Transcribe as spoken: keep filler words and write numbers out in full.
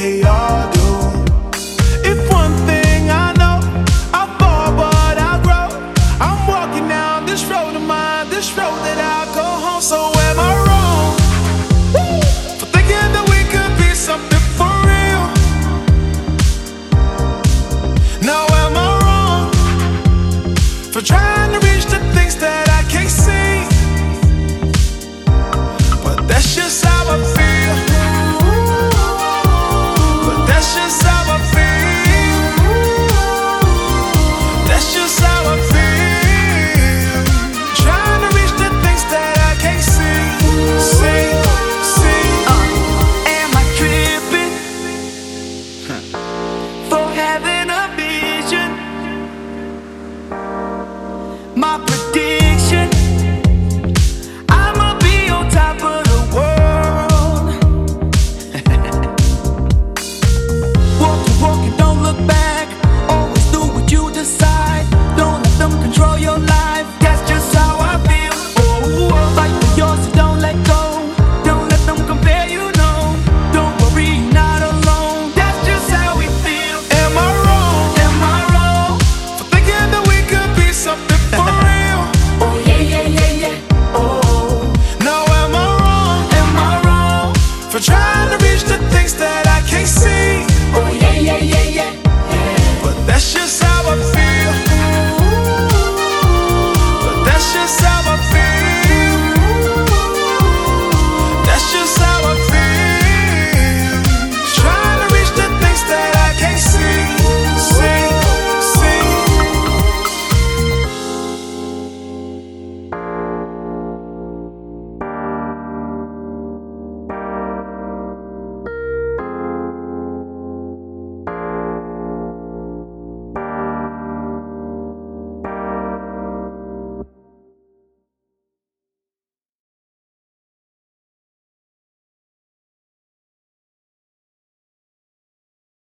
they are.